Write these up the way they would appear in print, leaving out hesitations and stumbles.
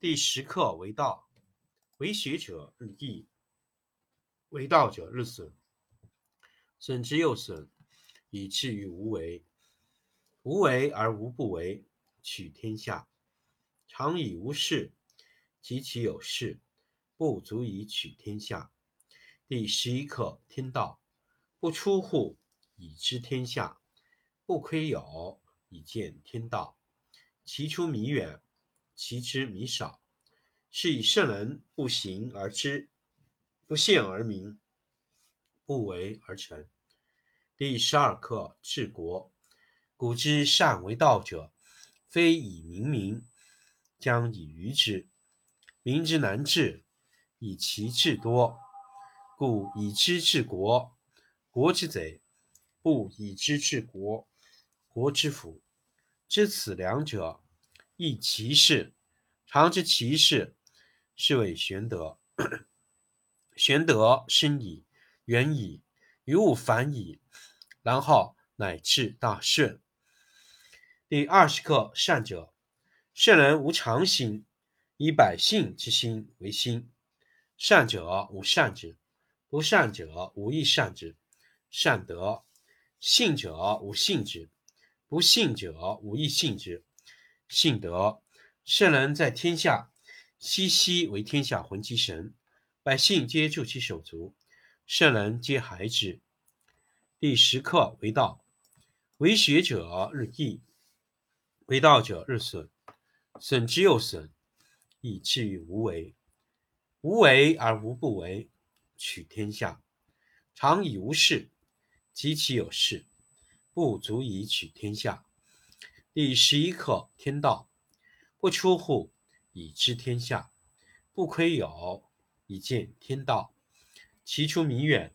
第十课为道，为学者日益，为道者日损，损之又损，以至于无为。无为而无不为，取天下常以无事，及其有事，不足以取天下。第十一课天道，不出户，以知天下；不窥牖，以见天道。其出弥远，其知弥少，是以圣人不行而知，不见而明，不为而成。第十二课治国，古之善为道者，非以明民，将以愚之。民之难治，以其智多，故以知治国，国之贼；不以知治国，国之福。知此两者，亦其事，常知其事，是谓玄德。玄德深矣，远矣，于物反矣，然后乃至大顺。第二十课善者，圣人无常心，以百姓之心为心。善者无善之，不善者无亦善之。善德，信者无信之，不信者无亦信之。信德，圣人在天下，熙熙为天下浑其神，百姓皆助其手足，圣人皆孩之。第十课为道，为学者日益，为道者日损，损之又损，以至于无为。无为而无不为，取天下常以无事，及其有事，不足以取天下。第十一课天道，不出户，以知天下；不窥牖，以见天道。其出弥远，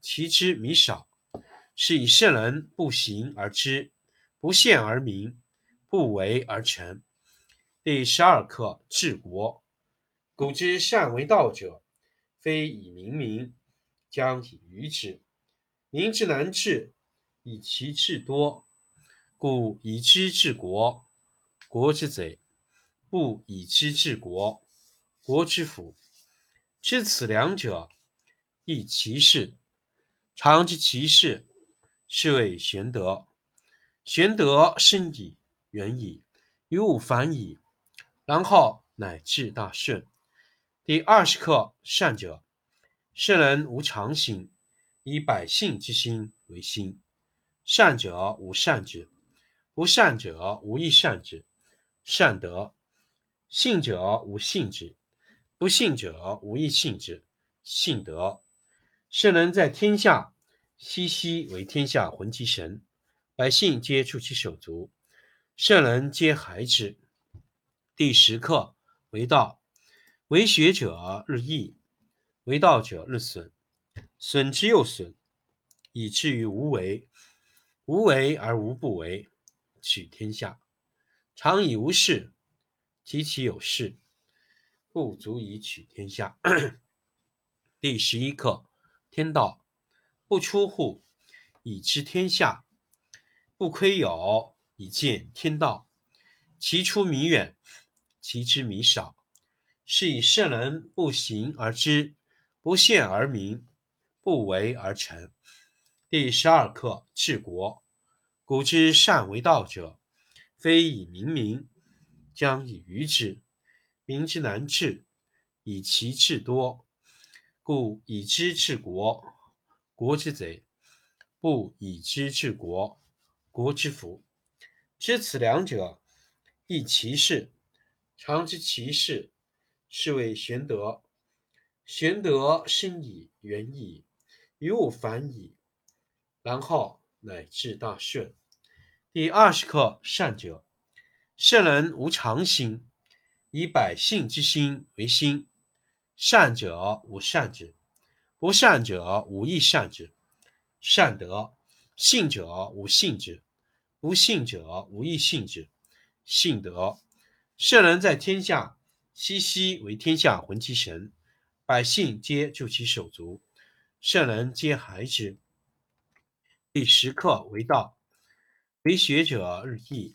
其知弥少，是以圣人不行而知，不见而明，不为而成。第十二课治国，古之善为道者，非以明民，将以愚之。民之难治，以其智多，故以知治国，国之贼；不以知治国，国之福。知此两者，亦其事，常知其事，是谓玄德。玄德深矣，远矣，于物反矣，然后乃至大顺。第二十课善者，圣人无常心，以百姓之心为心。善者无善之，不善者无亦善之。善德，信者无信之，不信者无亦信之。信德，圣人在天下，熙熙为天下浑其神，百姓皆助其手足，圣人皆孩之。第十课为道，为学者日益，为道者日损，损之又损，以至于无为。无为而无不为，取天下常以无事，及其有事，不足以取天下。第十一课天道，不出户，以知天下；不窥牖，以见天道。其出弥远，其知弥少，是以圣人不行而知，不见而明，不为而成。第十二课治国，古之善为道者，非以明民，将以愚之。民之难治，以其智多，故以知治国，国之贼；不以知治国，国之福。知此两者，亦其事，常知其事，是谓玄德。玄德深矣，远矣，于物反矣，然后乃至大顺。第二十课善者，圣人无常心，以百姓之心为心。善者无善之，不善者无亦善之。善德，信者无信之，不信者无亦信之。信德，圣人在天下，熙熙为天下浑其神，百姓皆助其手足，圣人皆孩之。第十课为道，为学者日益，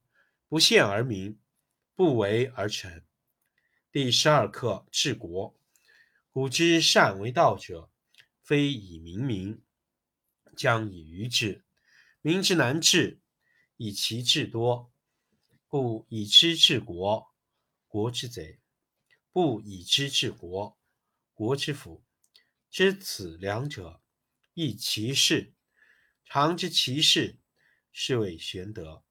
不见而明，不为而成。第12课治国，古之善为道者，非以明民，将以愚治。民之难治，以其智多。故以知治国，国之贼；不以知治国，国之福。知此两者，亦其事。常知其事，是谓玄德。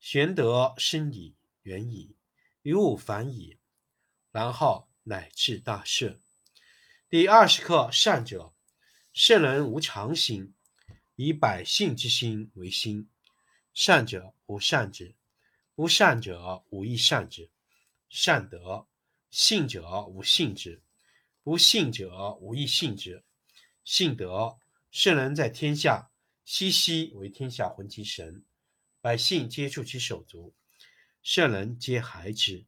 玄德深矣，远矣，于物反矣，然后乃至大顺。第20课善者，圣人无常心，以百姓之心为心。善者无善之，不善者无亦善之。善德，信者无信之，不信者无亦信之。信德，圣人在天下，熙熙为天下浑其神，百姓皆助其手足，圣人皆孩之。